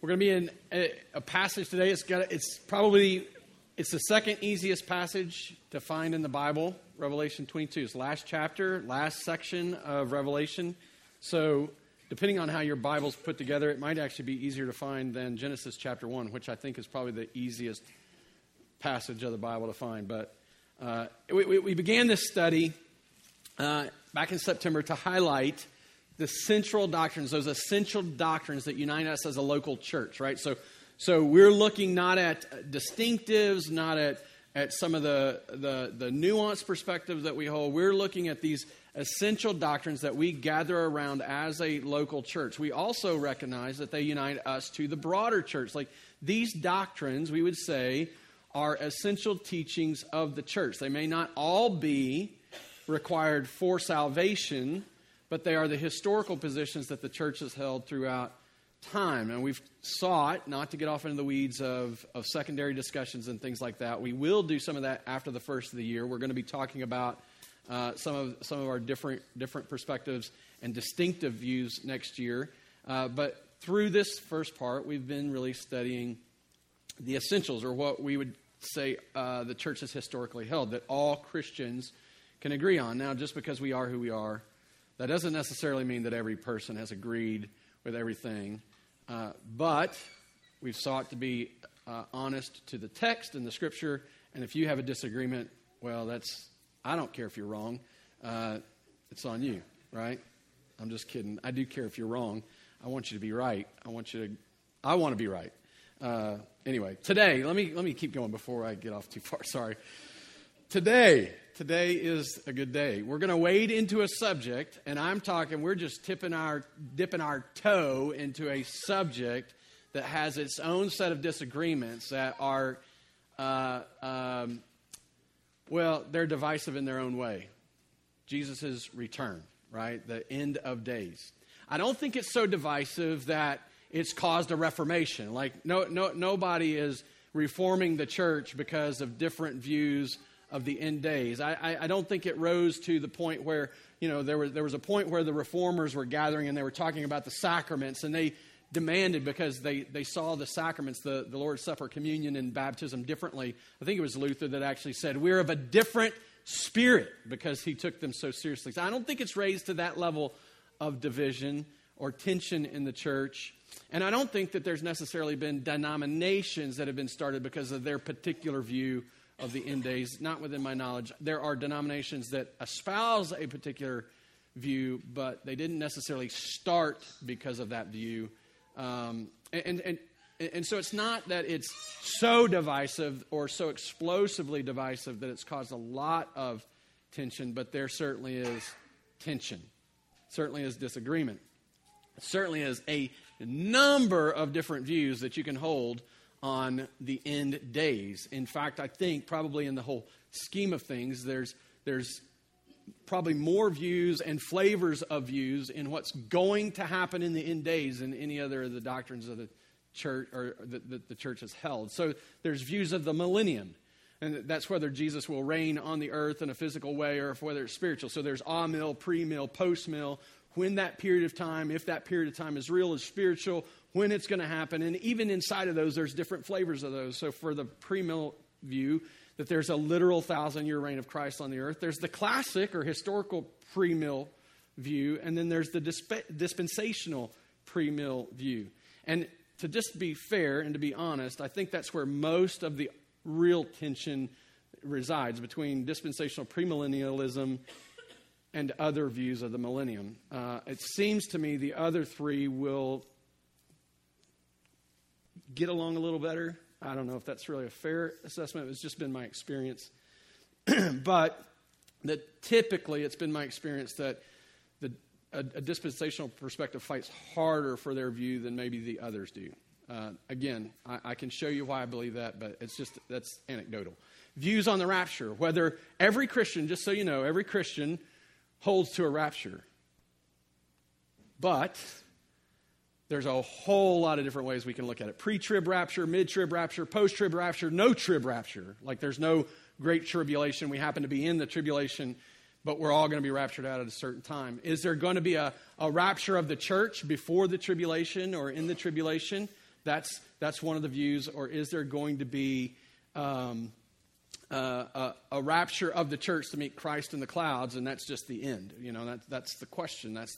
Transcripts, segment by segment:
We're going to be in a passage today. It's the second easiest passage to find in the Bible, Revelation 22. It's the last chapter, last section of Revelation. So depending on how your Bible's put together, it might actually be easier to find than Genesis chapter 1, which I think is probably the easiest passage of the Bible to find. But we began this study back in September to highlight the central doctrines, those essential doctrines that unite us as a local church, right? So we're looking not at distinctives, not at some of the nuanced perspectives that we hold. We're looking at these essential doctrines that we gather around as a local church. We also recognize that they unite us to the broader church. Like these doctrines, we would say, are essential teachings of the church. They may not all be required for salvation, but they are the historical positions that the church has held throughout time. And we've sought not to get off into the weeds of secondary discussions and things like that. We will do some of that after the first of the year. We're going to be talking about some of our different perspectives and distinctive views next year. But through this first part, we've been really studying the essentials, or what we would say the church has historically held, that all Christians can agree on. Now, just because we are who we are, that doesn't necessarily mean that every person has agreed with everything, but we've sought to be honest to the text and the scripture, and if you have a disagreement, well, I don't care if you're wrong. It's on you, right? I'm just kidding. I do care if you're wrong. I want you to be right. I want to be right. Anyway, today, let me keep going before I get off too far. Sorry. Today is a good day. We're going to wade into a subject, and we're just dipping our toe into a subject that has its own set of disagreements that are, they're divisive in their own way. Jesus' return, right? The end of days. I don't think it's so divisive that it's caused a reformation. Like nobody is reforming the church because of different views of the end days. I don't think it rose to the point where, you know, there was a point where the reformers were gathering and they were talking about the sacraments, and they demanded, because they saw the sacraments, the Lord's Supper, communion, and baptism differently. I think it was Luther that actually said, we're of a different spirit, because he took them so seriously. So I don't think it's raised to that level of division or tension in the church. And I don't think that there's necessarily been denominations that have been started because of their particular view of the end days, not within my knowledge. There are denominations that espouse a particular view, but they didn't necessarily start because of that view. And so it's not that it's so divisive or so explosively divisive that it's caused a lot of tension, but there certainly is tension, certainly is disagreement, certainly is a number of different views that you can hold on the end days. In fact, I think probably in the whole scheme of things, there's probably more views and flavors of views in what's going to happen in the end days than any other of the doctrines of the church, or that the church has held. So there's views of the millennium, and that's whether Jesus will reign on the earth in a physical way or if whether it's spiritual. So there's a-mill, pre-mill, post-mill, when that period of time, if that period of time is real, is spiritual, when it's going to happen. And even inside of those, there's different flavors of those. So for the premill view, that there's a literal 1,000-year reign of Christ on the earth. There's the classic or historical premill view, and then there's the dispensational premill view. And to just be fair and to be honest, I think that's where most of the real tension resides, between dispensational premillennialism and other views of the millennium. It seems to me the other three will get along a little better. I don't know if that's really a fair assessment. It's just been my experience. But that typically it's been my experience that a dispensational perspective fights harder for their view than maybe the others do. Again, I can show you why I believe that, but that's anecdotal. Views on the rapture, whether every Christian, just so you know, every Christian holds to a rapture. But there's a whole lot of different ways we can look at it. Pre-trib rapture, mid-trib rapture, post-trib rapture, no-trib rapture. Like there's no great tribulation. We happen to be in the tribulation, but we're all going to be raptured out at a certain time. Is there going to be a rapture of the church before the tribulation or in the tribulation? That's one of the views. Or is there going to be a rapture of the church to meet Christ in the clouds, and that's just the end? You know, that's the question. That's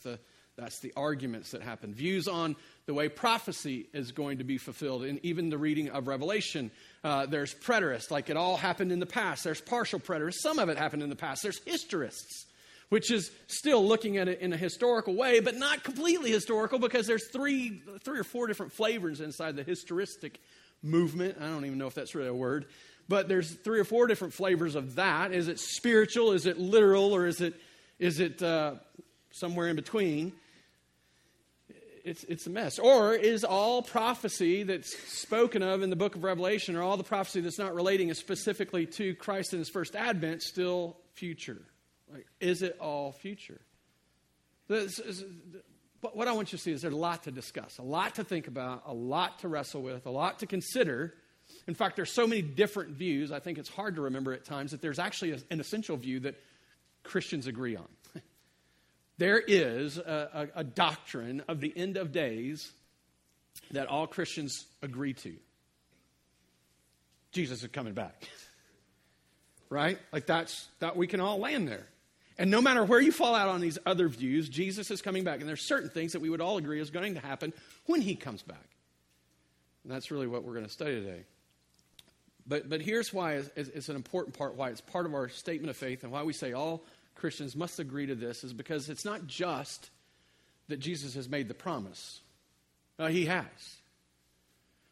the arguments that happen. Views on the way prophecy is going to be fulfilled, and even the reading of Revelation. There's preterists, like it all happened in the past. There's partial preterists, some of it happened in the past. There's historists, which is still looking at it in a historical way, but not completely historical, because there's three or four different flavors inside the historistic movement. I don't even know if that's really a word, but there's three or four different flavors of that. Is it spiritual? Is it literal? Or is it somewhere in between? It's a mess. Or is all prophecy that's spoken of in the book of Revelation, or all the prophecy that's not relating specifically to Christ and his first advent, still future? Like, is it all future? What I want you to see is there's a lot to discuss, a lot to think about, a lot to wrestle with, a lot to consider. In fact, there's so many different views, I think it's hard to remember at times that there's actually an essential view that Christians agree on. There is a doctrine of the end of days that all Christians agree to. Jesus is coming back, right? Like that we can all land there. And no matter where you fall out on these other views, Jesus is coming back. And there's certain things that we would all agree is going to happen when he comes back. And that's really what we're going to study today. But here's why it's an important part, why it's part of our statement of faith, and why we say all Christians must agree to this, is because it's not just that Jesus has made the promise. He has.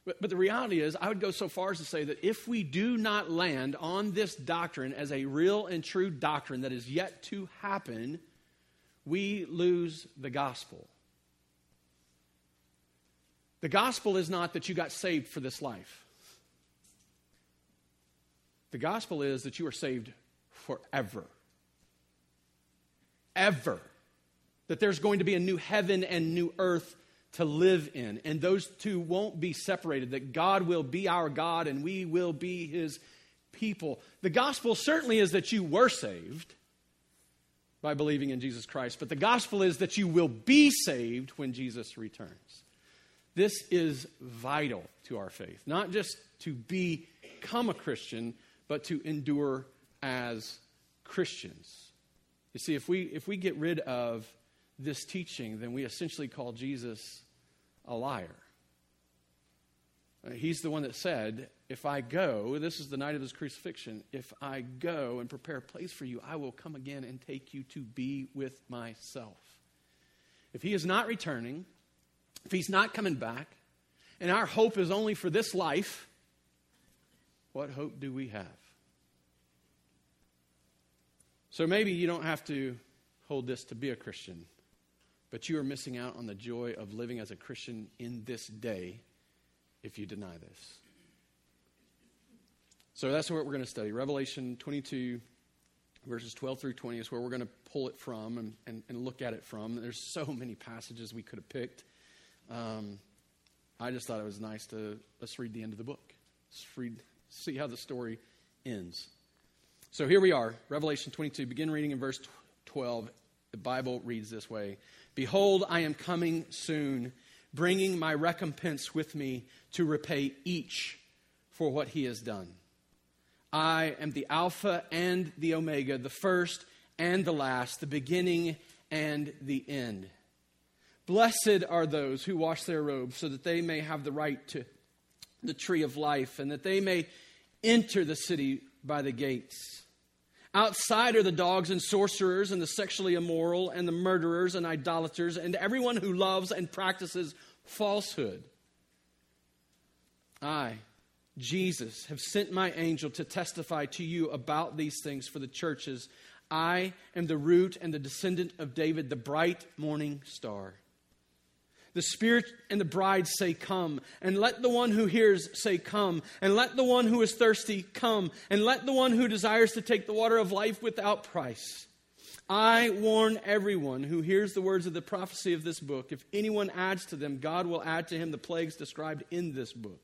But the reality is, I would go so far as to say that if we do not land on this doctrine as a real and true doctrine that is yet to happen, we lose the gospel. The gospel is not that you got saved for this life. The gospel is that you are saved forever. Ever. That there's going to be a new heaven and new earth to live in, and those two won't be separated, that God will be our God and we will be his people. The gospel certainly is that you were saved by believing in Jesus Christ, but the gospel is that you will be saved when Jesus returns. This is vital to our faith, not just to become a Christian, but to endure as Christians. You see, if we get rid of this teaching, then we essentially call Jesus a liar. He's the one that said, if I go, this is the night of his crucifixion, if I go and prepare a place for you, I will come again and take you to be with myself. If he is not returning, if he's not coming back, and our hope is only for this life, what hope do we have? So maybe you don't have to hold this to be a Christian, but you are missing out on the joy of living as a Christian in this day if you deny this. So that's what we're going to study. Revelation 22, verses 12 through 20 is where we're going to pull it from and look at it from. There's so many passages we could have picked. I just thought it was nice to, let's read the end of the book. See how the story ends. So here we are, Revelation 22, begin reading in verse 12. The Bible reads this way. Behold, I am coming soon, bringing my recompense with me to repay each for what he has done. I am the Alpha and the Omega, the first and the last, the beginning and the end. Blessed are those who wash their robes so that they may have the right to the tree of life and that they may enter the city by the gates. Outside are the dogs and sorcerers and the sexually immoral and the murderers and idolaters and everyone who loves and practices falsehood. I, Jesus, have sent my angel to testify to you about these things for the churches. I am the root and the descendant of David, the bright morning star. The Spirit and the bride say, come. And let the one who hears say, come. And let the one who is thirsty come. And let the one who desires to take the water of life without price. I warn everyone who hears the words of the prophecy of this book. If anyone adds to them, God will add to him the plagues described in this book.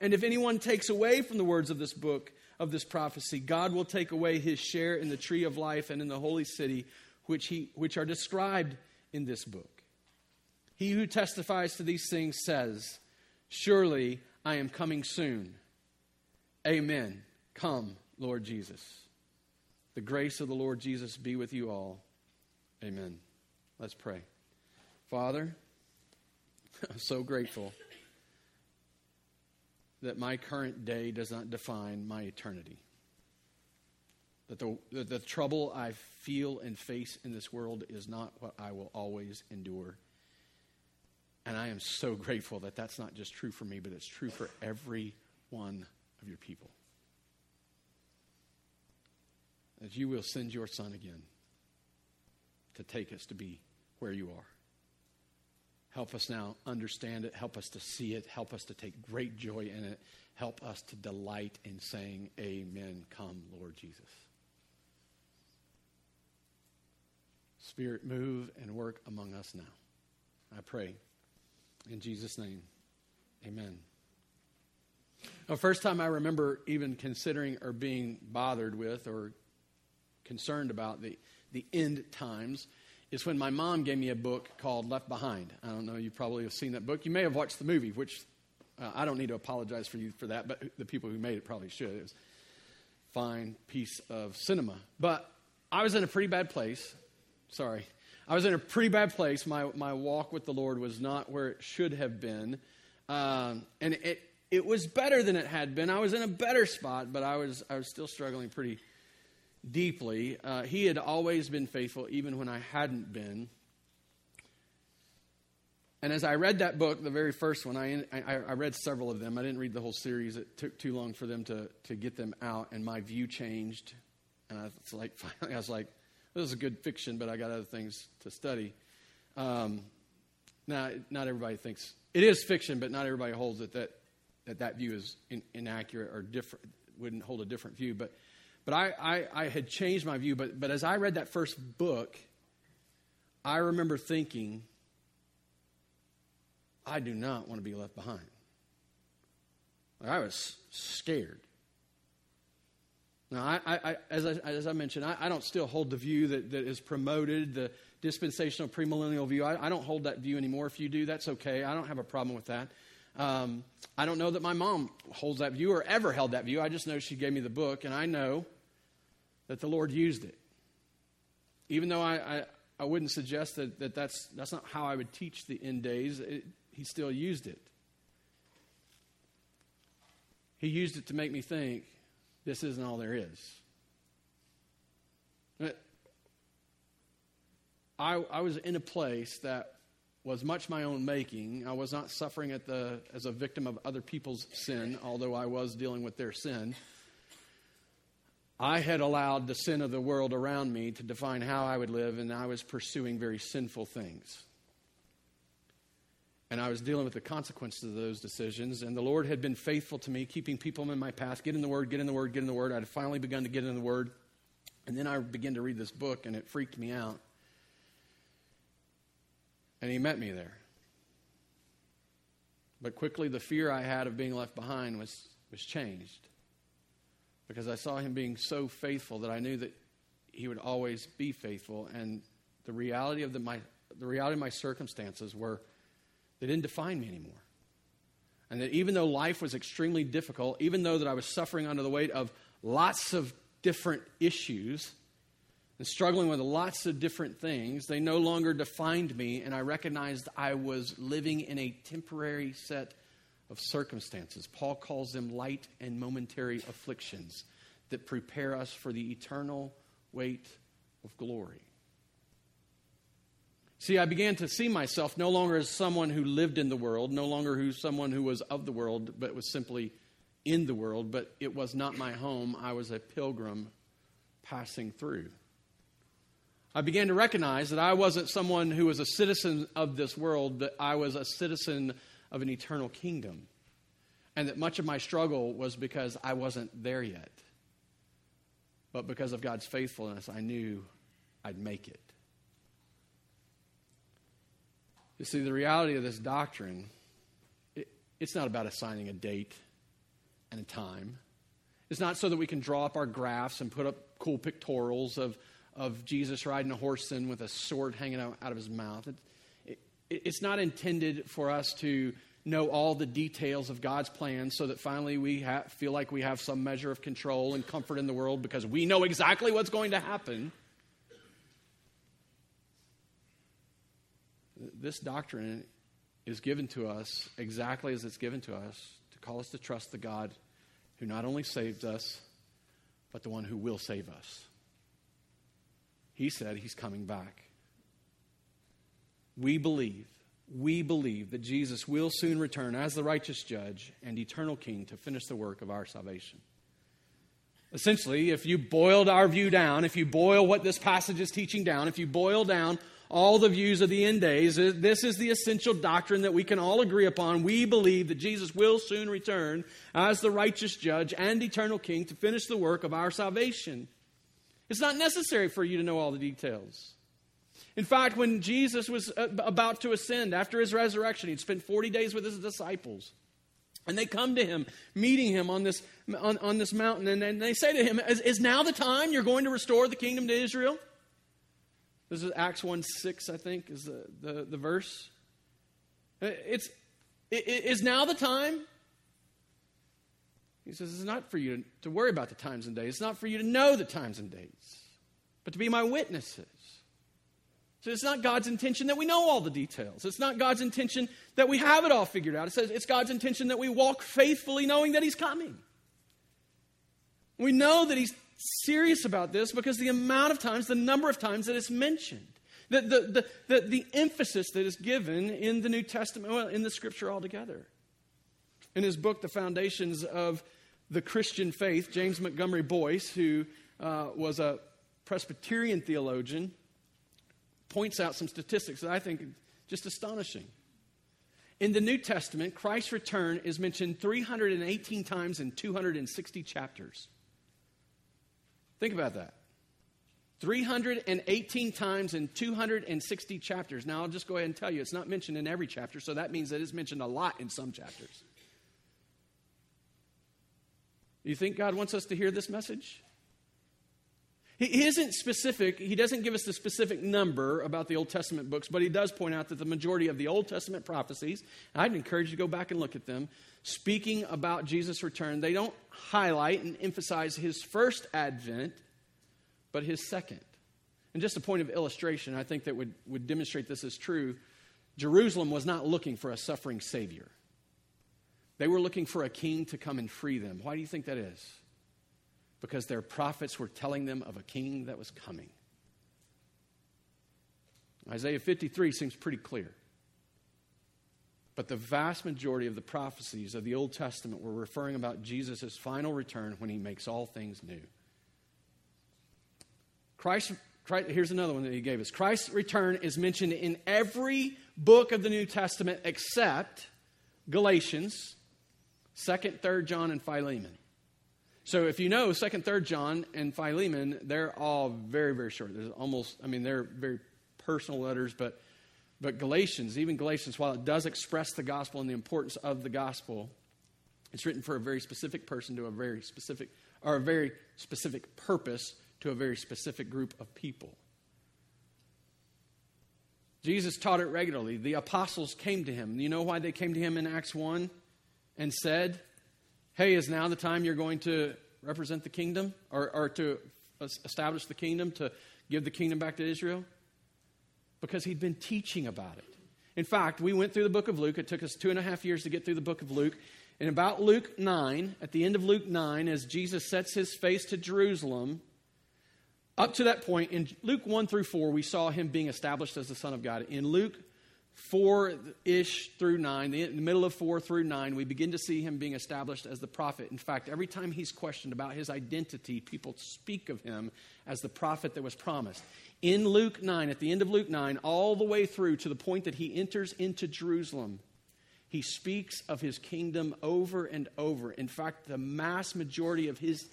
And if anyone takes away from the words of this book, of this prophecy, God will take away his share in the tree of life and in the holy city, which are described in this book. He who testifies to these things says, Surely I am coming soon. Amen. Come, Lord Jesus. The grace of the Lord Jesus be with you all. Amen. Let's pray. Father, I'm so grateful that my current day does not define my eternity. That the trouble I feel and face in this world is not what I will always endure. And I am so grateful that that's not just true for me, but it's true for every one of your people. That you will send your Son again to take us to be where you are. Help us now understand it. Help us to see it. Help us to take great joy in it. Help us to delight in saying, Amen, come, Lord Jesus. Spirit, move and work among us now. I pray in Jesus' name. Amen. The first time I remember even considering or being bothered with or concerned about the end times is when my mom gave me a book called Left Behind. I don't know, you probably have seen that book. You may have watched the movie, which I don't need to apologize for you for that, but the people who made it probably should. It was a fine piece of cinema. But I was in a pretty bad place. Sorry. I was in a pretty bad place. My walk with the Lord was not where it should have been. And it was better than it had been. I was in a better spot, but I was still struggling pretty deeply. He had always been faithful, even when I hadn't been. And as I read that book, the very first one, I read several of them. I didn't read the whole series. It took too long for them to get them out, and my view changed. And I was like, this is a good fiction, but I got other things to study. Now, not everybody thinks it is fiction, but not everybody holds it that view is inaccurate or different. Wouldn't hold a different view, but I had changed my view. But as I read that first book, I remember thinking, I do not want to be left behind. I was scared. Now, as I mentioned, I don't still hold the view that is promoted, the dispensational premillennial view. I don't hold that view anymore. If you do, that's okay. I don't have a problem with that. I don't know that my mom holds that view or ever held that view. I just know she gave me the book, and I know that the Lord used it. Even though I wouldn't suggest that's not how I would teach the end days, He still used it. He used it to make me think, this isn't all there is. I was in a place that was much my own making. I was not suffering as a victim of other people's sin, although I was dealing with their sin. I had allowed the sin of the world around me to define how I would live, and I was pursuing very sinful things. And I was dealing with the consequences of those decisions. And the Lord had been faithful to me, keeping people in my path. Get in the Word. I had finally begun to get in the Word. And then I began to read this book, and it freaked me out. And He met me there. But quickly, the fear I had of being left behind was changed. Because I saw Him being so faithful that I knew that He would always be faithful. And the reality of my circumstances were, they didn't define me anymore. And that even though life was extremely difficult, even though that I was suffering under the weight of lots of different issues and struggling with lots of different things, they no longer defined me, and I recognized I was living in a temporary set of circumstances. Paul calls them light and momentary afflictions that prepare us for the eternal weight of glory. See, I began to see myself no longer as someone who lived in the world, no longer who someone who was of the world, but was simply in the world, but it was not my home. I was a pilgrim passing through. I began to recognize that I wasn't someone who was a citizen of this world, but I was a citizen of an eternal kingdom, and that much of my struggle was because I wasn't there yet. But because of God's faithfulness, I knew I'd make it. You see, the reality of this doctrine, it's not about assigning a date and a time. It's not so that we can draw up our graphs and put up cool pictorials of Jesus riding a horse in with a sword hanging out of His mouth. It's not intended for us to know all the details of God's plan so that finally we feel like we have some measure of control and comfort in the world because we know exactly what's going to happen. This doctrine is given to us exactly as it's given to us to call us to trust the God who not only saved us, but the one who will save us. He said he's coming back. We believe that Jesus will soon return as the righteous judge and eternal king to finish the work of our salvation. Essentially, if you boiled our view down, if you boil what this passage is teaching down, if you boil down all the views of the end days, this is the essential doctrine that we can all agree upon. We believe that Jesus will soon return as the righteous judge and eternal king to finish the work of our salvation. It's not necessary for you to know all the details. In fact, when Jesus was about to ascend after his resurrection, he'd spent 40 days with his disciples. And they come to him, meeting him on this mountain. And they say to him, is now the time you're going to restore the kingdom to Israel? This is Acts 1:6, I think, is the verse. Is now the time? He says, it's not for you to worry about the times and days. It's not for you to know the times and dates, but to be my witnesses. So it's not God's intention that we know all the details. It's not God's intention that we have it all figured out. It says it's God's intention that we walk faithfully knowing that he's coming. We know that he's serious about this because the amount of times, the number of times that it's mentioned, the emphasis that is given in the New Testament, well, in the Scripture altogether. In his book, The Foundations of the Christian Faith, James Montgomery Boyce, who was a Presbyterian theologian, points out some statistics that I think are just astonishing. In the New Testament, Christ's return is mentioned 318 times in 260 chapters. Think about that. 318 times in 260 chapters. Now, I'll just go ahead and tell you, it's not mentioned in every chapter, so that means that it's mentioned a lot in some chapters. Do you think God wants us to hear this message? He isn't specific. He doesn't give us the specific number about the Old Testament books, but he does point out that the majority of the Old Testament prophecies, and I'd encourage you to go back and look at them, speaking about Jesus' return, they don't highlight and emphasize his first advent, but his second. And just a point of illustration, I think that would demonstrate this is true. Jerusalem was not looking for a suffering Savior. They were looking for a king to come and free them. Why do you think that is? Because their prophets were telling them of a king that was coming. Isaiah 53 seems pretty clear. But the vast majority of the prophecies of the Old Testament were referring about Jesus' final return when he makes all things new. Christ, here's another one that he gave us. Christ's return is mentioned in every book of the New Testament except Galatians, 2nd, 3rd John, and Philemon. So if you know 2nd, 3rd John, and Philemon, they're all very, very short. There's almost, they're very personal letters, but Galatians, even Galatians, while it does express the gospel and the importance of the gospel, it's written for a very specific person to a very specific purpose to a very specific group of people. Jesus taught it regularly. The apostles came to him. You know why they came to him in Acts 1 and said, hey, is now the time you're going to represent the kingdom or to establish the kingdom, to give the kingdom back to Israel? Because he'd been teaching about it. In fact, we went through the book of Luke. It took us 2.5 years to get through the book of Luke. And about Luke 9, at the end of Luke 9, as Jesus sets his face to Jerusalem, up to that point, in Luke 1-4, we saw him being established as the Son of God. In Luke 4-ish through 9, in the middle of 4 through 9, we begin to see him being established as the prophet. In fact, every time he's questioned about his identity, people speak of him as the prophet that was promised. In Luke 9, at the end of Luke 9, all the way through to the point that he enters into Jerusalem, he speaks of his kingdom over and over. In fact, the vast majority of his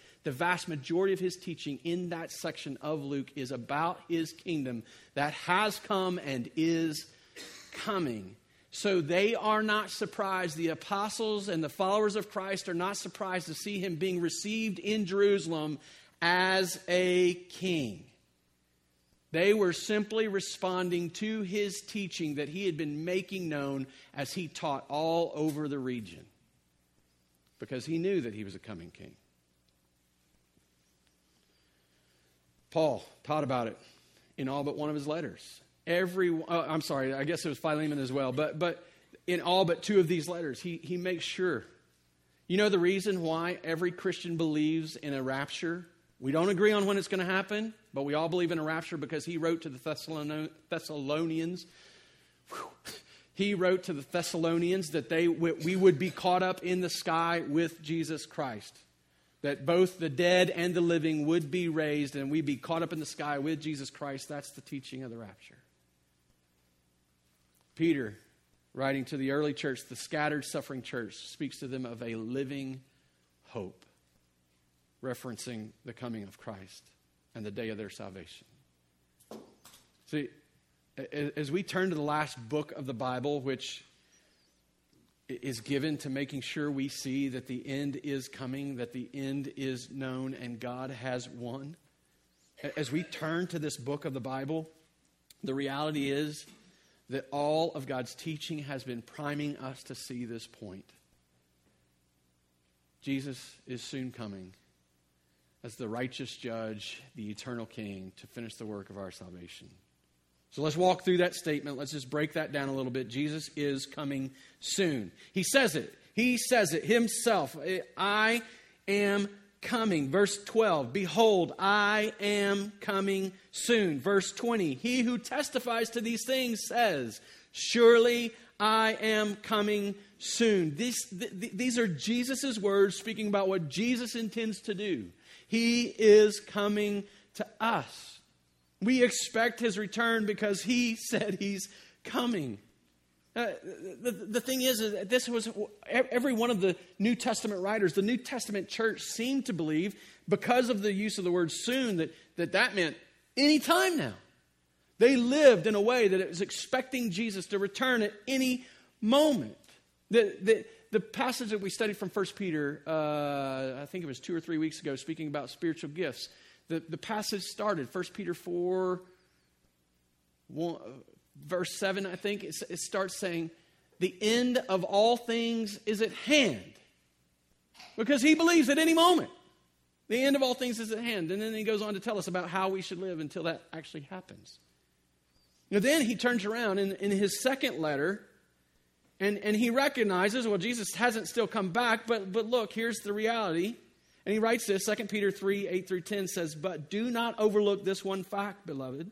teaching in that section of Luke is about his kingdom that has come and is coming. So they are not surprised. The apostles and the followers of Christ are not surprised to see him being received in Jerusalem as a king. They were simply responding to his teaching that he had been making known as he taught all over the region, because he knew that he was a coming king. Paul taught about it in all but one of his letters. I guess it was Philemon as well, but in all but two of these letters, he makes sure. You know the reason why every Christian believes in a rapture? We don't agree on when it's going to happen, but we all believe in a rapture because he wrote to the Thessalonians. He wrote to the Thessalonians that we would be caught up in the sky with Jesus Christ, that both the dead and the living would be raised and we'd be caught up in the sky with Jesus Christ. That's the teaching of the rapture. Peter, writing to the early church, the scattered, suffering church, speaks to them of a living hope, referencing the coming of Christ and the day of their salvation. See, as we turn to the last book of the Bible, which is given to making sure we see that the end is coming, that the end is known, and God has won. As we turn to this book of the Bible, the reality is that all of God's teaching has been priming us to see this point. Jesus is soon coming as the righteous judge, the eternal king, to finish the work of our salvation. So let's walk through that statement. Let's just break that down a little bit. Jesus is coming soon. He says it. He says it himself. I am coming. Verse 12, behold, I am coming soon. Verse 20, he who testifies to these things says, surely I am coming soon. These are Jesus's words speaking about what Jesus intends to do. He is coming to us. We expect his return because he said he's coming. The thing is this was every one of the New Testament writers, the New Testament church seemed to believe, because of the use of the word soon, that meant any time now. They lived in a way that it was expecting Jesus to return at any moment. The passage that we studied from 1 Peter, I think it was 2 or 3 weeks ago, speaking about spiritual gifts. The passage started, 1 Peter 4, 1, verse 7, I think. It starts saying, the end of all things is at hand. Because he believes at any moment, the end of all things is at hand. And then he goes on to tell us about how we should live until that actually happens. Now then he turns around in his second letter, and he recognizes, well, Jesus hasn't still come back, but look, here's the reality. And he writes this, 2 Peter 3, 8 through 10 says, but do not overlook this one fact, beloved,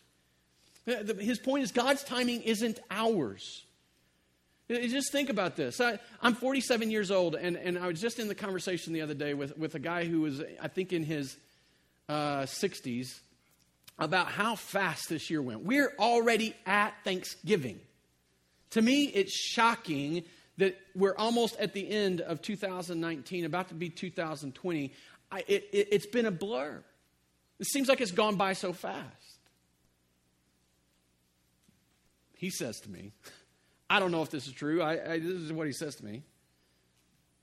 His point is, God's timing isn't ours. Just think about this. I'm 47 years old, and I was just in the conversation the other day with a guy who was, I think, in his 60s, about how fast this year went. We're already at Thanksgiving. To me, it's shocking that we're almost at the end of 2019, about to be 2020. It's been a blur. It seems like it's gone by so fast. He says to me, I don't know if this is true. This is what he says to me.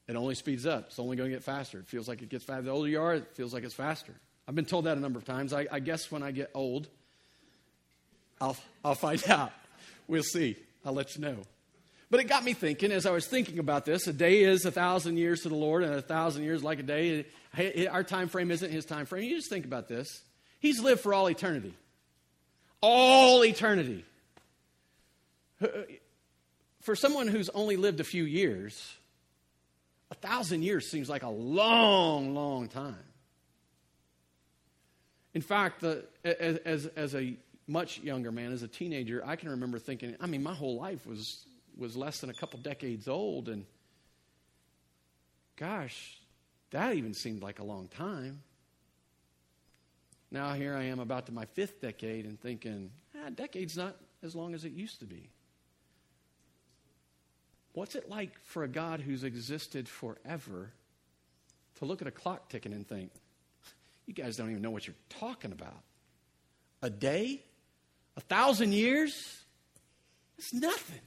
It only speeds up. It's only going to get faster. It feels like it gets faster. The older you are, it feels like it's faster. I've been told that a number of times. I guess when I get old, I'll find out. We'll see. I'll let you know. But it got me thinking, as I was thinking about this, a day is 1,000 years to the Lord, and 1,000 years like a day. Our time frame isn't his time frame. You just think about this. He's lived for all eternity. All eternity. For someone who's only lived a few years, 1,000 years seems like a long, long time. In fact, as a much younger man, as a teenager, I can remember thinking, my whole life was less than a couple decades old, and gosh, that even seemed like a long time. Now here I am about to my 5th decade and thinking, decade's not as long as it used to be? What's it like for a God who's existed forever to look at a clock ticking and think, you guys don't even know what you're talking about? A day? 1,000 years? It's nothing.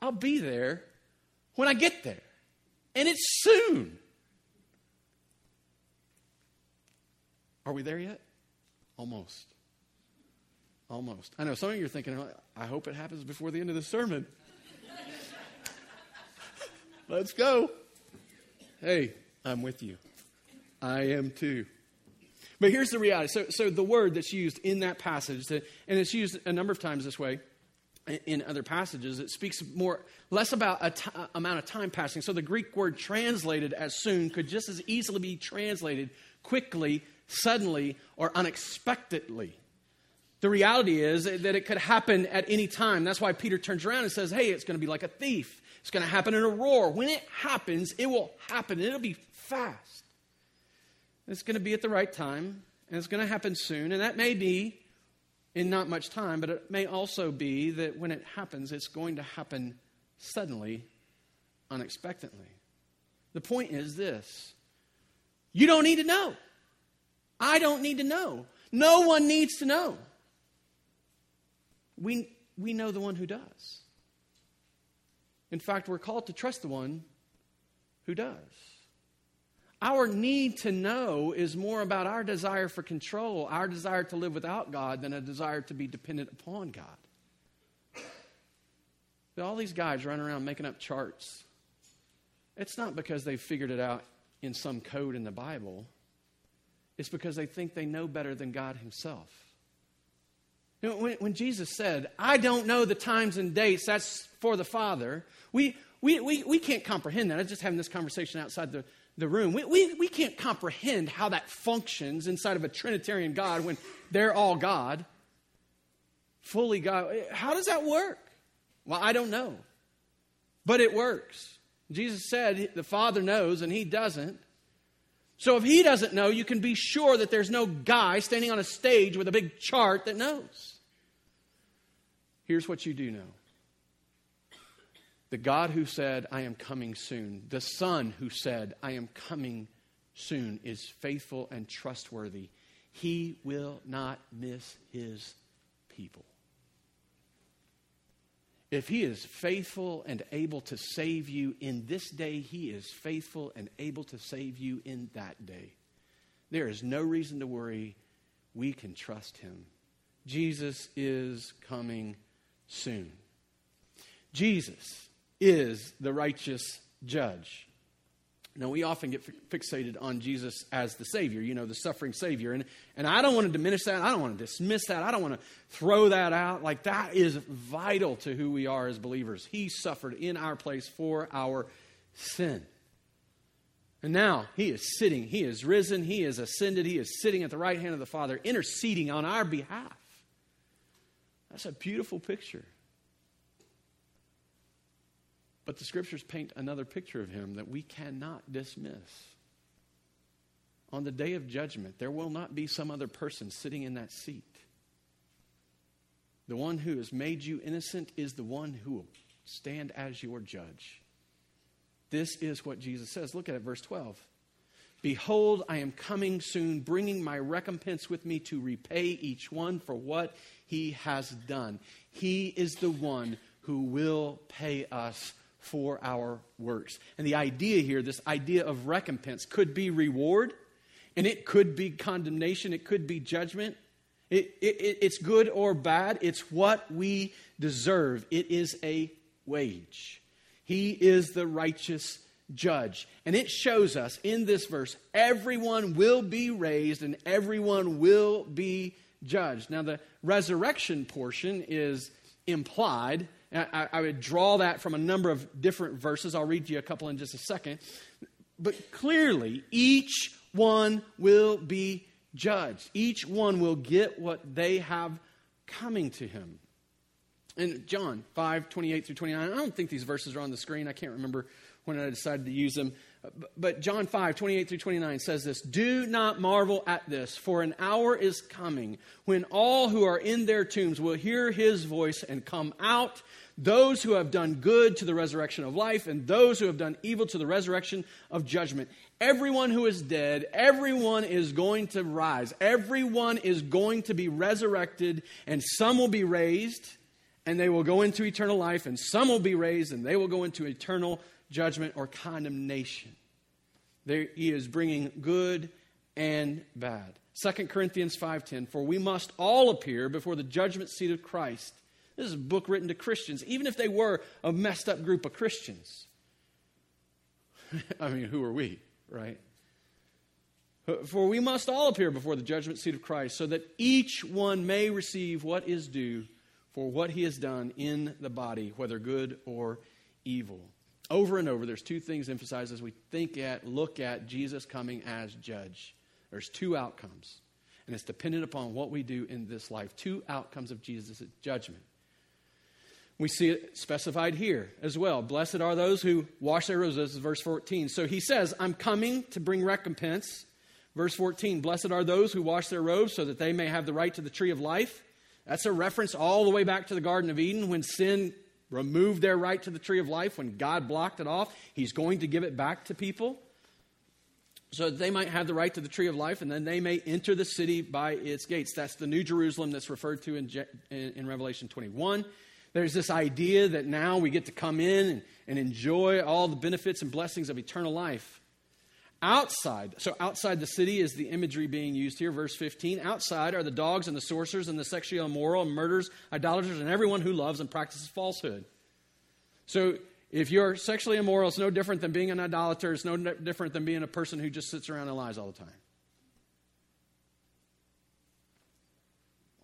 I'll be there when I get there. And it's soon. Are we there yet? Almost. I know some of you are thinking, I hope it happens before the end of the sermon. Let's go. Hey, I'm with you. I am too. But here's the reality. So the word that's used in that passage, and it's used a number of times this way in other passages, it speaks less about amount of time passing. So the Greek word translated as soon could just as easily be translated quickly, suddenly, or unexpectedly. The reality is that it could happen at any time. That's why Peter turns around and says, hey, it's going to be like a thief. It's going to happen in a roar. When it happens, it will happen. It'll be fast. It's going to be at the right time, and it's going to happen soon. And that may be in not much time, but it may also be that when it happens, it's going to happen suddenly, unexpectedly. The point is this. You don't need to know. I don't need to know. No one needs to know. We know the one who does. In fact, we're called to trust the one who does. Our need to know is more about our desire for control, our desire to live without God, than a desire to be dependent upon God. All these guys running around making up charts. It's not because they figured it out in some code in the Bible. It's because they think they know better than God himself. You know, when Jesus said, I don't know the times and dates, that's for the Father. We can't comprehend that. I was just having this conversation outside the room. We can't comprehend how that functions inside of a Trinitarian God when they're all God, fully God. How does that work? Well, I don't know. But it works. Jesus said the Father knows and he doesn't. So if he doesn't know, you can be sure that there's no guy standing on a stage with a big chart that knows. Here's what you do know. The God who said, I am coming soon, the Son who said, I am coming soon, is faithful and trustworthy. He will not miss his people. If he is faithful and able to save you in this day, he is faithful and able to save you in that day. There is no reason to worry. We can trust him. Jesus is coming soon. Jesus is the righteous judge. Now, we often get fixated on Jesus as the Savior, you know, the suffering Savior. And I don't want to diminish that. I don't want to dismiss that. I don't want to throw that out. Like, that is vital to who we are as believers. He suffered in our place for our sin. And now he is sitting. He is risen. He is ascended. He is sitting at the right hand of the Father, interceding on our behalf. That's a beautiful picture. But the scriptures paint another picture of him that we cannot dismiss. On the day of judgment, there will not be some other person sitting in that seat. The one who has made you innocent is the one who will stand as your judge. This is what Jesus says. Look at it, verse 12. Behold, I am coming soon, bringing my recompense with me to repay each one for what he has done. He is the one who will pay us for our works. And the idea here, this idea of recompense, could be reward, and it could be condemnation, it could be judgment. It's good or bad. It's what we deserve. It is a wage. He is the righteous judge. And it shows us in this verse, everyone will be raised and everyone will be judged. Now, the resurrection portion is implied. I would draw that from a number of different verses. I'll read you a couple in just a second. But clearly, each one will be judged. Each one will get what they have coming to him. And John 5:28 through 29, I don't think these verses are on the screen. I can't remember when I decided to use them. But John 5, 28 through 29 says this: "Do not marvel at this, for an hour is coming when all who are in their tombs will hear his voice and come out, those who have done good to the resurrection of life, and those who have done evil to the resurrection of judgment. Everyone who is dead, everyone is going to rise. Everyone is going to be resurrected, and some will be raised, and they will go into eternal life, and some will be raised, and they will go into eternal judgment or condemnation." There he is bringing good and bad. 2 Corinthians 5:10, "For we must all appear before the judgment seat of Christ." This is a book written to Christians, even if they were a messed up group of Christians. I mean, who are we, right? "For we must all appear before the judgment seat of Christ, so that each one may receive what is due for what he has done in the body, whether good or evil." Over and over, there's two things emphasized as we think at, look at Jesus coming as judge. There's two outcomes, and it's dependent upon what we do in this life. Two outcomes of Jesus' judgment. We see it specified here as well. "Blessed are those who wash their robes." This is verse 14. So he says, "I'm coming to bring recompense." Verse 14, "Blessed are those who wash their robes so that they may have the right to the tree of life." That's a reference all the way back to the Garden of Eden when sin removed their right to the tree of life. When God blocked it off, he's going to give it back to people so that they might have the right to the tree of life, and then they may enter the city by its gates. That's the New Jerusalem that's referred to in Revelation 21. There's this idea that now we get to come in and enjoy all the benefits and blessings of eternal life. Outside, so outside the city is the imagery being used here. Verse 15, "Outside are the dogs and the sorcerers and the sexually immoral and murderers, idolaters, and everyone who loves and practices falsehood." So if you're sexually immoral, it's no different than being an idolater. It's no different than being a person who just sits around and lies all the time.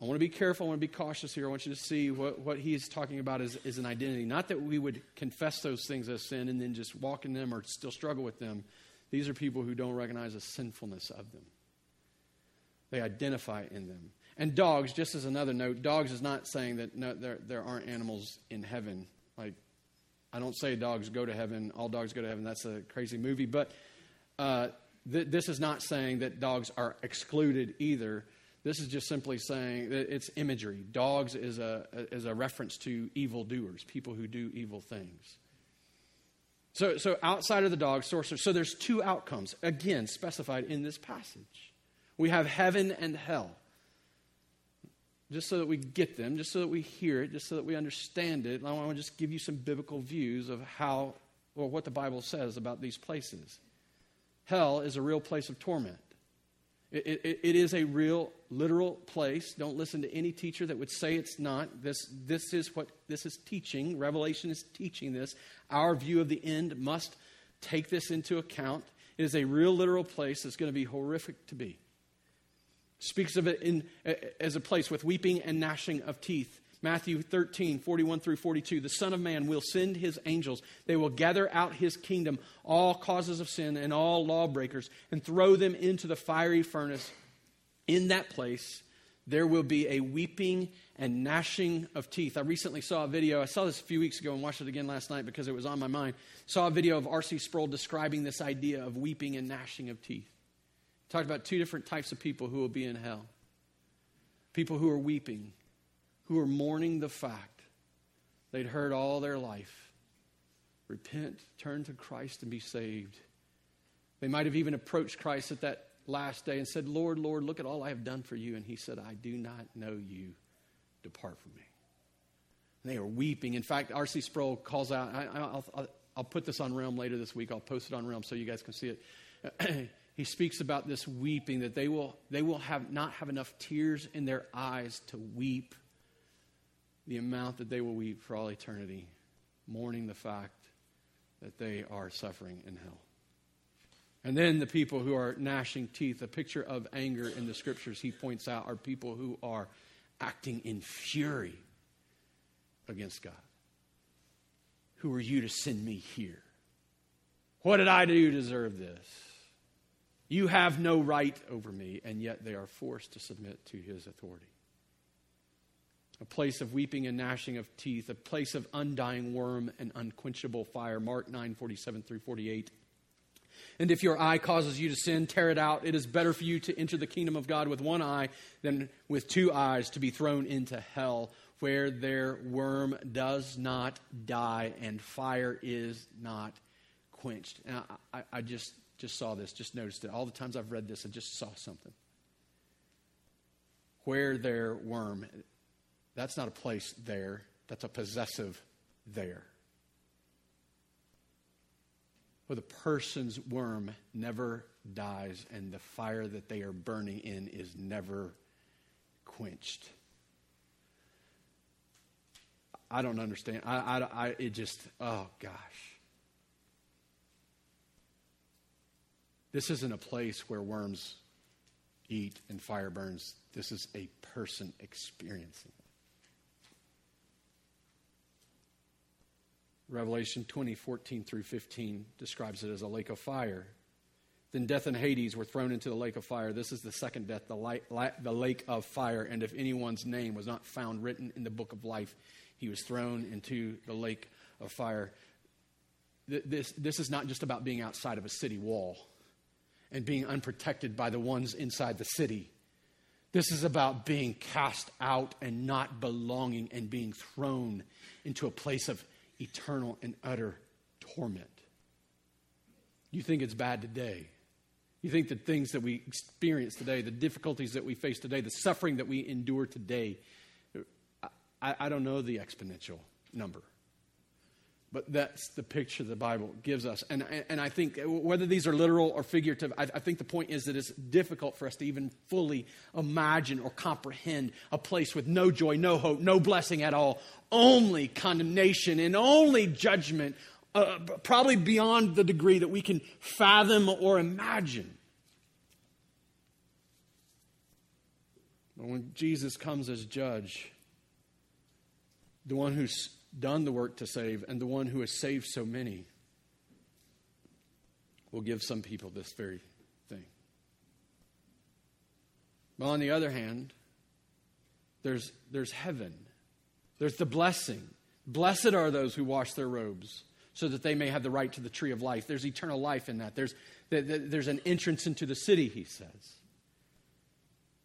I want to be careful. I want to be cautious here. I want you to see what he's talking about is an identity. Not that we would confess those things as sin and then just walk in them or still struggle with them. These are people who don't recognize the sinfulness of them. They identify in them. And dogs, just as another note, dogs is not saying that no, there aren't animals in heaven. Like, I don't say dogs go to heaven. All dogs go to heaven. That's a crazy movie. But this is not saying that dogs are excluded either. This is just simply saying that it's imagery. Dogs is a reference to evildoers, people who do evil things. So outside of the dog, sorcerers. So there's two outcomes, again, specified in this passage. We have heaven and hell. Just so that we get them, just so that we hear it, just so that we understand it, I want to just give you some biblical views of how or what the Bible says about these places. Hell is a real place of torment. It is a real, literal place. Don't listen to any teacher that would say it's not. This is what this is teaching. Revelation is teaching this. Our view of the end must take this into account. It is a real, literal place that's going to be horrific to be. Speaks of it as a place with weeping and gnashing of teeth. Matthew 13, 41 through 42, "The Son of Man will send his angels. They will gather out his kingdom, all causes of sin and all lawbreakers, and throw them into the fiery furnace. In that place, there will be a weeping and gnashing of teeth." I recently saw a video. I saw this a few weeks ago and watched it again last night because it was on my mind. Saw a video of R.C. Sproul describing this idea of weeping and gnashing of teeth. Talked about two different types of people who will be in hell. People who are weeping, who are mourning the fact they'd heard all their life, repent, turn to Christ, and be saved. They might have even approached Christ at that last day and said, "Lord, Lord, look at all I have done for you." And he said, "I do not know you. Depart from me." And they are weeping. In fact, R.C. Sproul calls out, I'll put this on Realm later this week. I'll post it on Realm so you guys can see it. He speaks about this weeping, that they will have not have enough tears in their eyes to weep the amount that they will weep for all eternity, mourning the fact that they are suffering in hell. And then the people who are gnashing teeth, a picture of anger in the scriptures, he points out, are people who are acting in fury against God. "Who are you to send me here? What did I do to deserve this? You have no right over me," and yet they are forced to submit to his authority. A place of weeping and gnashing of teeth, a place of undying worm and unquenchable fire. Mark 9, 47 through 48. And if your eye causes you to sin, tear it out. It is better for you to enter the kingdom of God with one eye than with two eyes to be thrown into hell, where their worm does not die and fire is not quenched. And I just saw this, just noticed it. All the times I've read this, I just saw something. Where their worm, that's not a place there. That's a possessive there. Where the person's worm never dies and the fire that they are burning in is never quenched. I don't understand. Oh gosh. This isn't a place where worms eat and fire burns. This is a person experiencing it. Revelation 20:14 through 15 describes it as a lake of fire. Then death and Hades were thrown into the lake of fire. This is the second death, the lake of fire. And if anyone's name was not found written in the book of life, he was thrown into the lake of fire. This is not just about being outside of a city wall and being unprotected by the ones inside the city. This is about being cast out and not belonging and being thrown into a place of eternal and utter torment. You think it's bad today. You think the things that we experience today, the difficulties that we face today, the suffering that we endure today, I don't know the exponential number. But that's the picture the Bible gives us. And I think whether these are literal or figurative, I think the point is that it's difficult for us to even fully imagine or comprehend a place with no joy, no hope, no blessing at all, only condemnation and only judgment, probably beyond the degree that we can fathom or imagine. But when Jesus comes as judge, the one who's done the work to save, and the one who has saved so many will give some people this very thing. But on the other hand, there's heaven. There's the blessing. Blessed are those who wash their robes so that they may have the right to the tree of life. There's eternal life in that. There's an entrance into the city, he says.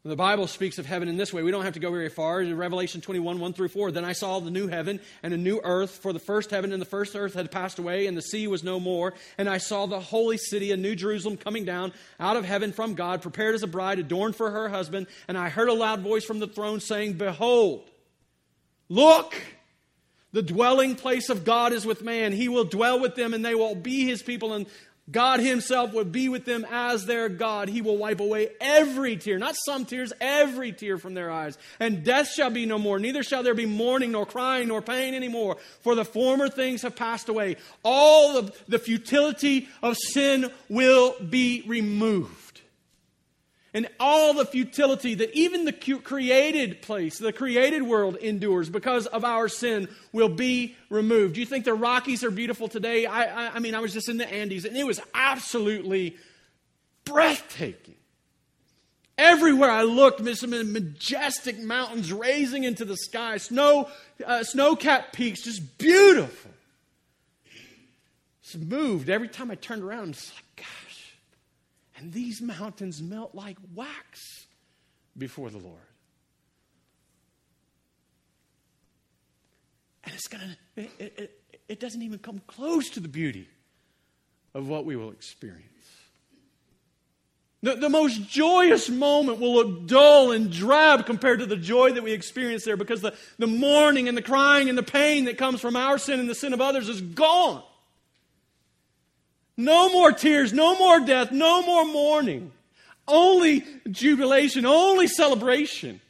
The Bible speaks of heaven in this way. We don't have to go very far. In Revelation 21, 1 through 4, "Then I saw the new heaven and a new earth, for the first heaven and the first earth had passed away, and the sea was no more. And I saw the holy city, a new Jerusalem, coming down out of heaven from God, prepared as a bride, adorned for her husband. And I heard a loud voice from the throne saying, 'Behold, look, the dwelling place of God is with man. He will dwell with them, and they will be his people, and God himself would be with them as their God. He will wipe away every tear," not some tears, every tear "from their eyes. And death shall be no more. Neither shall there be mourning, nor crying, nor pain anymore, for the former things have passed away." All of the futility of sin will be removed. And all the futility that even the created place, the created world endures because of our sin will be removed. Do you think the Rockies are beautiful today? I mean, I was just in the Andes and it was absolutely breathtaking. Everywhere I looked, majestic mountains raising into the sky, snow-capped peaks, just beautiful. It's moved. Every time I turned around, it's like, gosh. And these mountains melt like wax before the Lord. And it doesn't even come close to the beauty of what we will experience. The most joyous moment will look dull and drab compared to the joy that we experience there, because the mourning and the crying and the pain that comes from our sin and the sin of others is gone. No more tears, no more death, no more mourning. Only jubilation, only celebration.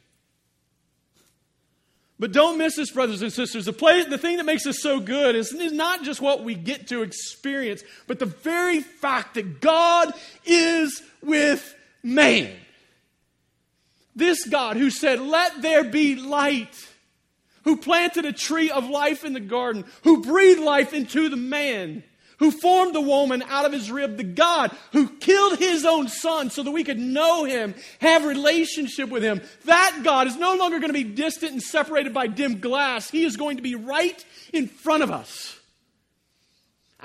But don't miss this, brothers and sisters. The thing that makes us so good is not just what we get to experience, but the very fact that God is with man. This God who said, "Let there be light," who planted a tree of life in the garden, who breathed life into the man, who formed the woman out of his rib, the God who killed his own son so that we could know him, have relationship with him. That God is no longer going to be distant and separated by dim glass. He is going to be right in front of us.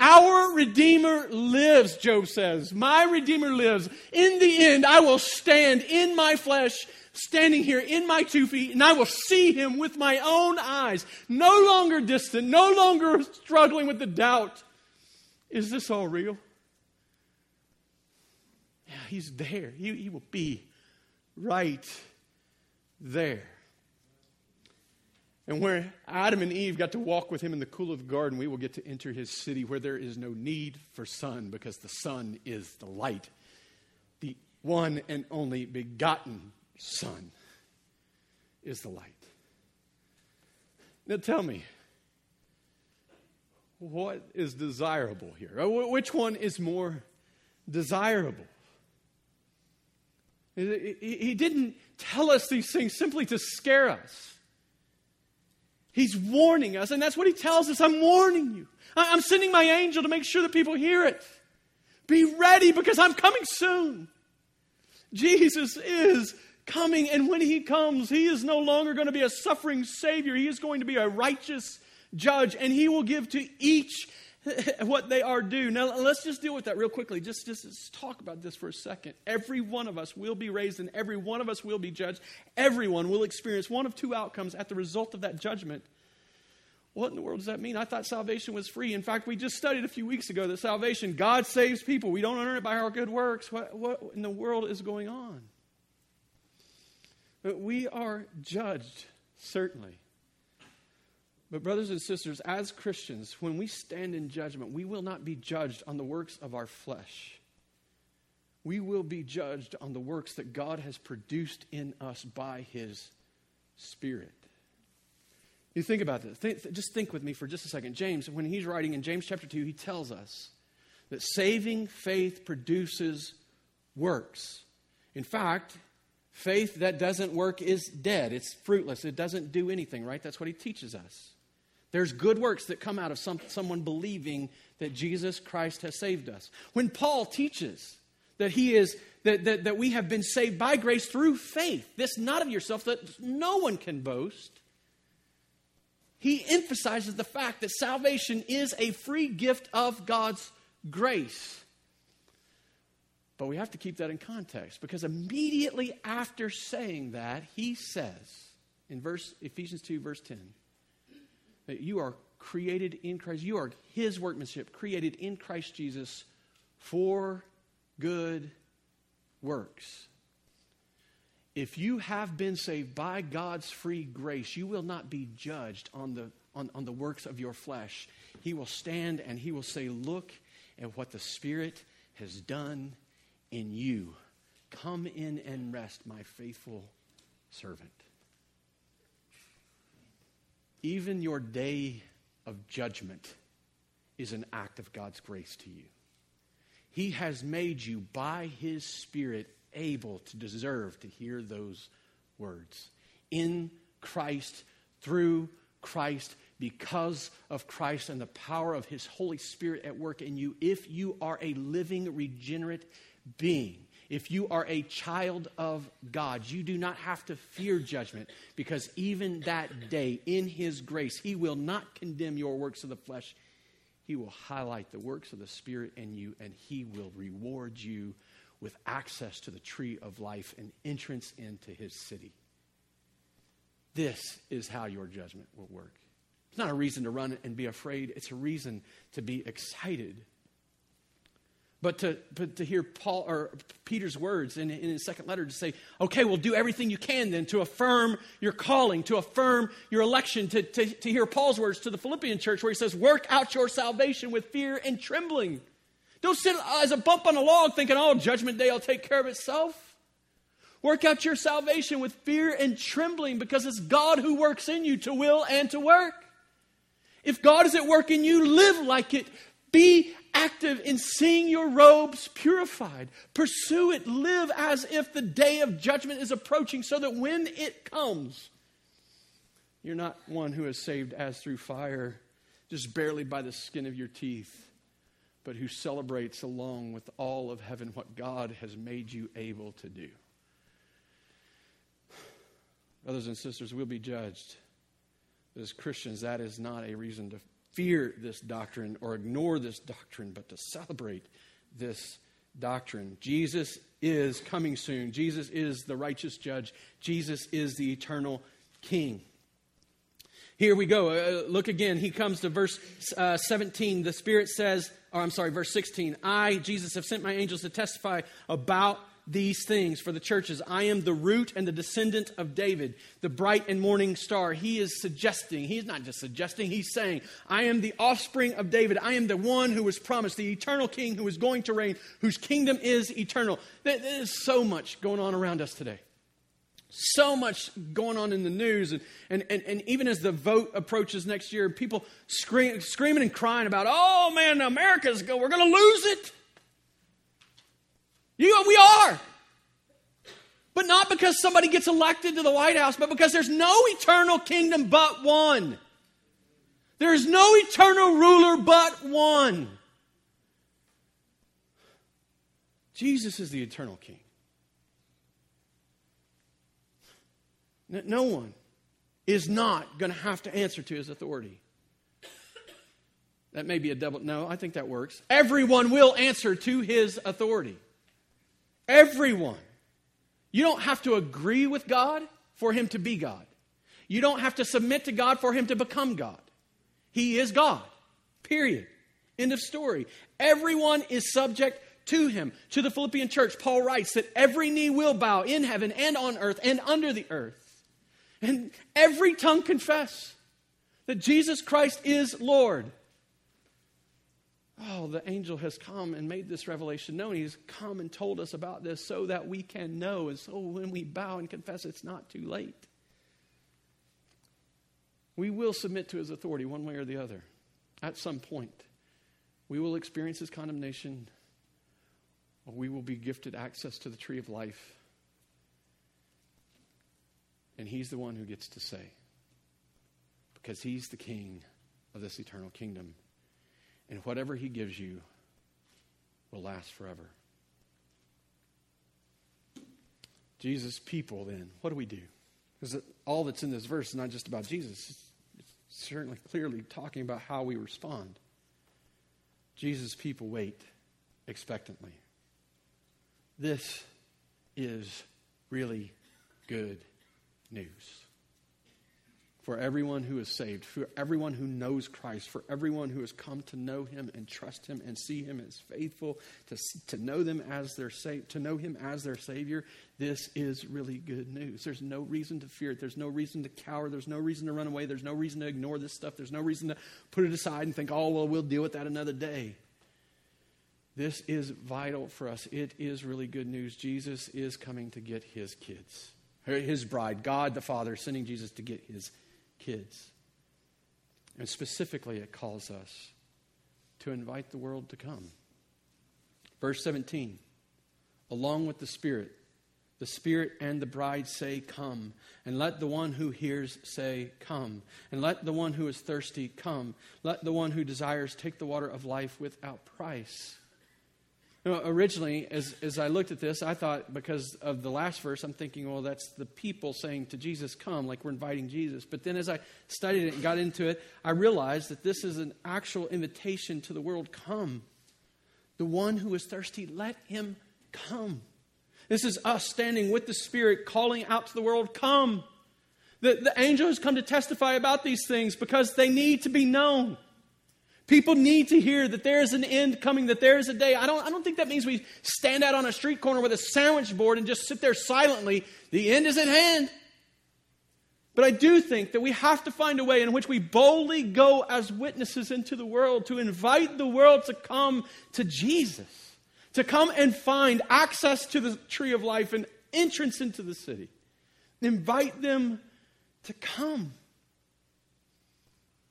Our Redeemer lives, Job says. My Redeemer lives. In the end, I will stand in my flesh, standing here in my 2 feet, and I will see him with my own eyes. No longer distant, no longer struggling with the doubt. Is this all real? Yeah, he's there. He will be right there. And where Adam and Eve got to walk with him in the cool of the garden, we will get to enter his city where there is no need for sun, because the sun is the light, the one and only begotten Son is the light. Now tell me, what is desirable here? Which one is more desirable? He didn't tell us these things simply to scare us. He's warning us, and that's what he tells us. I'm warning you. I'm sending my angel to make sure that people hear it. Be ready, because I'm coming soon. Jesus is coming, and when he comes, he is no longer going to be a suffering Savior. He is going to be a righteous judge, and he will give to each what they are due. Now, let's just deal with that real quickly. Just talk about this for a second. Every one of us will be raised, and every one of us will be judged. Everyone will experience one of two outcomes at the result of that judgment. What in the world does that mean? I thought salvation was free. In fact, we just studied a few weeks ago that salvation, God saves people. We don't earn it by our good works. What in the world is going on? But we are judged, certainly. But brothers and sisters, as Christians, when we stand in judgment, we will not be judged on the works of our flesh. We will be judged on the works that God has produced in us by his Spirit. You think about this. Just think with me for just a second. James, when he's writing in James chapter 2, he tells us that saving faith produces works. In fact, faith that doesn't work is dead. It's fruitless. It doesn't do anything, right? That's what he teaches us. There's good works that come out of someone believing that Jesus Christ has saved us. When Paul teaches that that we have been saved by grace through faith, this not of yourself, that no one can boast, he emphasizes the fact that salvation is a free gift of God's grace. But we have to keep that in context, because immediately after saying that, he says in Ephesians 2, verse 10, that you are created in Christ. You are his workmanship, created in Christ Jesus for good works. If you have been saved by God's free grace, you will not be judged on the works of your flesh. He will stand and he will say, look at what the Spirit has done in you. Come in and rest, my faithful servant. Even your day of judgment is an act of God's grace to you. He has made you by his Spirit able to deserve to hear those words. In Christ, through Christ, because of Christ and the power of his Holy Spirit at work in you, if you are a living, regenerate being, if you are a child of God, you do not have to fear judgment, because even that day, in his grace, he will not condemn your works of the flesh. He will highlight the works of the Spirit in you, and he will reward you with access to the tree of life and entrance into his city. This is how your judgment will work. It's not a reason to run and be afraid. It's a reason to be excited. But to hear Paul or Peter's words in his second letter to say, okay, well, do everything you can then to affirm your calling, to affirm your election, to hear Paul's words to the Philippian church where he says, work out your salvation with fear and trembling. Don't sit as a bump on a log thinking, oh, Judgment Day will take care of itself. Work out your salvation with fear and trembling, because it's God who works in you to will and to work. If God is at work in you, live like it. Be active in seeing your robes purified. Pursue it. Live as if the day of judgment is approaching, so that when it comes, you're not one who is saved as through fire, just barely by the skin of your teeth, but who celebrates along with all of heaven what God has made you able to do. Brothers and sisters, we'll be judged. But as Christians, that is not a reason to fear this doctrine or ignore this doctrine, but to celebrate this doctrine. Jesus is coming soon. Jesus is the righteous judge. Jesus is the eternal king. Here we go. Look again. He comes to verse 17. The Spirit says, verse 16. I, Jesus, have sent my angels to testify about these things for the churches. I am the root and the descendant of David, the bright and morning star. He is suggesting, he's not just suggesting, he's saying, I am the offspring of David. I am the one who was promised, the eternal king who is going to reign, whose kingdom is eternal. There is so much going on around us today. So much going on in the news, and even as the vote approaches next year, people screaming and crying about, oh man, America's we're going to lose it. We are. But not because somebody gets elected to the White House, but because there's no eternal kingdom but one. There is no eternal ruler but one. Jesus is the eternal king. No one is not going to have to answer to his authority. That may be a double. No, I think that works. Everyone will answer to his authority. Everyone. You don't have to agree with God for him to be God. You don't have to submit to God for him to become God. He is God. Period. End of story. Everyone is subject to him. To the Philippian church, Paul writes that every knee will bow in heaven and on earth and under the earth. And every tongue confess that Jesus Christ is Lord. Oh, the angel has come and made this revelation known. He's come and told us about this so that we can know. And so when we bow and confess, it's not too late. We will submit to his authority one way or the other. At some point, we will experience his condemnation, or we will be gifted access to the tree of life. And he's the one who gets to say, because he's the king of this eternal kingdom. And whatever he gives you will last forever. Jesus' people, then, what do we do? Because all that's in this verse is not just about Jesus. It's certainly clearly talking about how we respond. Jesus' people wait expectantly. This is really good news. For everyone who is saved, for everyone who knows Christ, for everyone who has come to know him and trust him and see him as faithful, to know him as their Savior, this is really good news. There's no reason to fear it. There's no reason to cower. There's no reason to run away. There's no reason to ignore this stuff. There's no reason to put it aside and think, oh, well, we'll deal with that another day. This is vital for us. It is really good news. Jesus is coming to get his kids, his bride. God the Father sending Jesus to get his kids. And specifically, it calls us to invite the world to come. Verse 17, along with the Spirit and the bride say, come. And let the one who hears say, come. And let the one who is thirsty come. Let the one who desires take the water of life without price. You know, originally, as I looked at this, I thought because of the last verse, I'm thinking, well, that's the people saying to Jesus, come, like we're inviting Jesus. But then as I studied it and got into it, I realized that this is an actual invitation to the world, come. The one who is thirsty, let him come. This is us standing with the Spirit, calling out to the world, come. The angel has come to testify about these things because they need to be known. People need to hear that there is an end coming, that there is a day. I don't think that means we stand out on a street corner with a sandwich board and just sit there silently. The end is at hand. But I do think that we have to find a way in which we boldly go as witnesses into the world to invite the world to come to Jesus, to come and find access to the tree of life and entrance into the city. Invite them to come.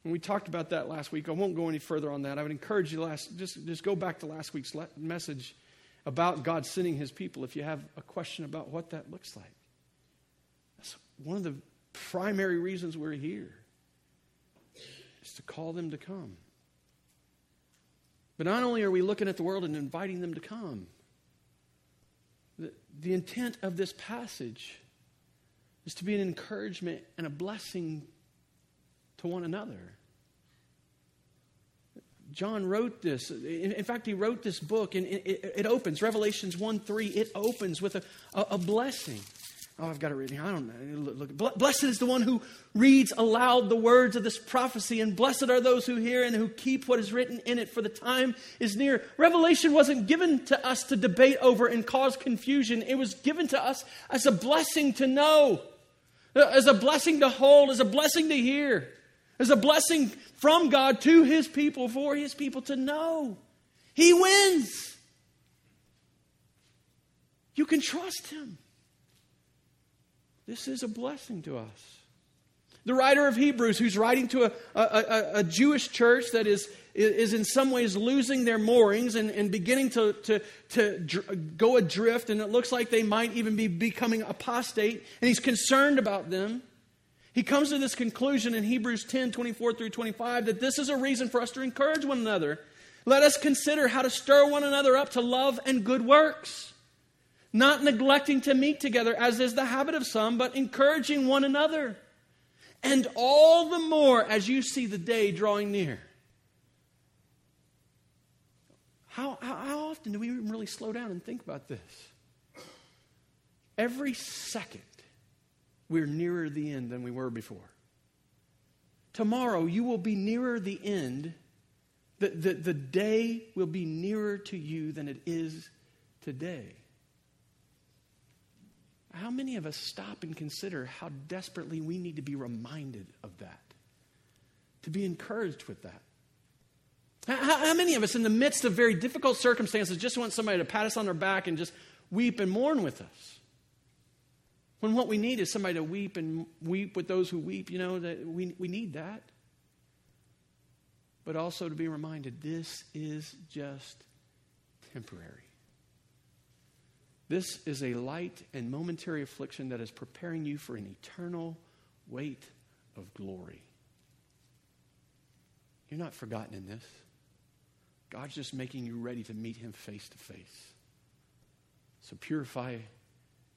And we talked about that last week. I won't go any further on that. I would encourage you just go back to last week's message about God sending his people if you have a question about what that looks like. That's one of the primary reasons we're here, is to call them to come. But not only are we looking at the world and inviting them to come, the intent of this passage is to be an encouragement and a blessing to one another. John wrote this. In fact, he wrote this book, and it opens, Revelations 1:3. It opens with a blessing. Oh, I've got it written here. I don't know. Look. Blessed is the one who reads aloud the words of this prophecy, and blessed are those who hear and who keep what is written in it, for the time is near. Revelation wasn't given to us to debate over and cause confusion. It was given to us as a blessing to know, as a blessing to hold, as a blessing to hear, as a blessing from God to His people, for His people to know. He wins. You can trust Him. This is a blessing to us. The writer of Hebrews, who's writing to a Jewish church that is in some ways losing their moorings and beginning to go adrift, and it looks like they might even be becoming apostate, and he's concerned about them. He comes to this conclusion in Hebrews 10:24 through 25, that this is a reason for us to encourage one another. Let us consider how to stir one another up to love and good works, not neglecting to meet together, as is the habit of some, but encouraging one another. And all the more as you see the day drawing near. How often do we really slow down and think about this? Every second, we're nearer the end than we were before. Tomorrow, you will be nearer the end. The day will be nearer to you than it is today. How many of us stop and consider how desperately we need to be reminded of that, to be encouraged with that? How many of us in the midst of very difficult circumstances just want somebody to pat us on their back and just weep and mourn with us? When what we need is somebody to weep and weep with those who weep, you know, that we need that. But also to be reminded, this is just temporary. This is a light and momentary affliction that is preparing you for an eternal weight of glory. You're not forgotten in this. God's just making you ready to meet Him face to face. So purify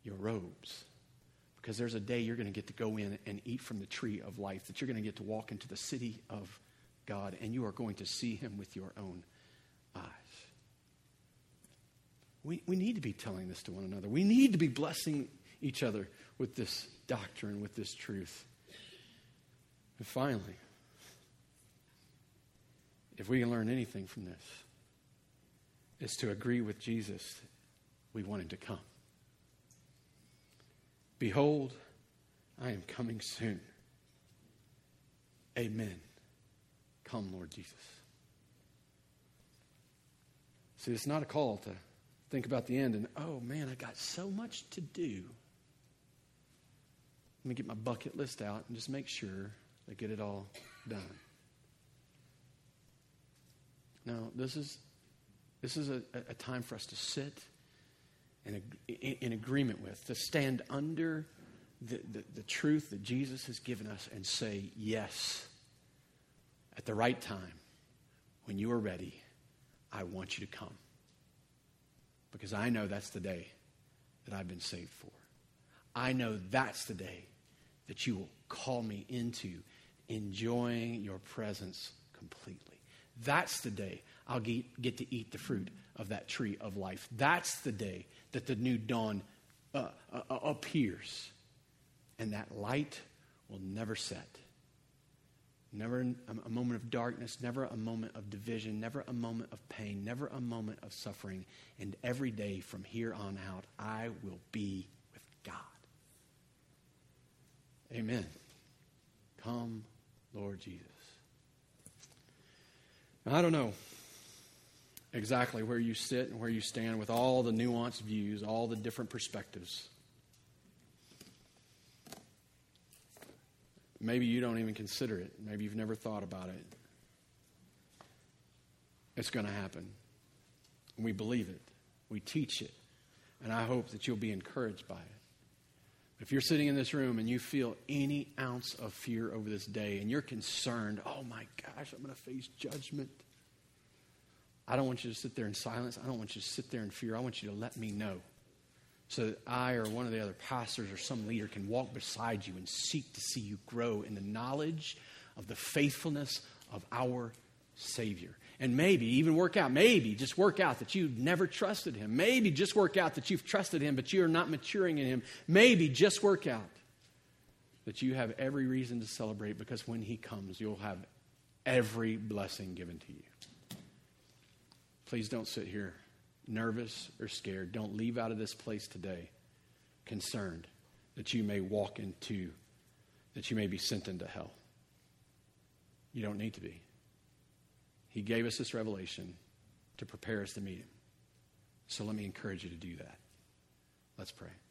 your robes, because there's a day you're going to get to go in and eat from the tree of life, that you're going to get to walk into the city of God, and you are going to see Him with your own eyes. We need to be telling this to one another. We need to be blessing each other with this doctrine, with this truth. And finally, if we can learn anything from this, it's to agree with Jesus. We want Him to come. Behold, I am coming soon. Amen. Come, Lord Jesus. See, it's not a call to think about the end and, oh man, I got so much to do. Let me get my bucket list out and just make sure I get it all done. Now, this is a time for us to sit in agreement with, to stand under the truth that Jesus has given us and say, yes, at the right time, when you are ready, I want you to come. Because I know that's the day that I've been saved for. I know that's the day that you will call me into enjoying your presence completely. That's the day I'll get to eat the fruit of that tree of life. That's the day that the new dawn appears. And that light will never set. Never a moment of darkness, never a moment of division, never a moment of pain, never a moment of suffering. And every day from here on out, I will be with God. Amen. Come, Lord Jesus. Now, I don't know exactly where you sit and where you stand with all the nuanced views, all the different perspectives. Maybe you don't even consider it. Maybe you've never thought about it. It's going to happen. We believe it. We teach it. And I hope that you'll be encouraged by it. If you're sitting in this room and you feel any ounce of fear over this day and you're concerned, oh my gosh, I'm going to face judgment. I don't want you to sit there in silence. I don't want you to sit there in fear. I want you to let me know, so that I or one of the other pastors or some leader can walk beside you and seek to see you grow in the knowledge of the faithfulness of our Savior. And maybe even work out, maybe just work out that you've never trusted him. Maybe just work out that you've trusted him, but you are not maturing in him. Maybe just work out that you have every reason to celebrate, because when he comes, you'll have every blessing given to you. Please don't sit here nervous or scared. Don't leave out of this place today concerned that you may walk into, that you may be sent into hell. You don't need to be. He gave us this revelation to prepare us to meet him. So let me encourage you to do that. Let's pray.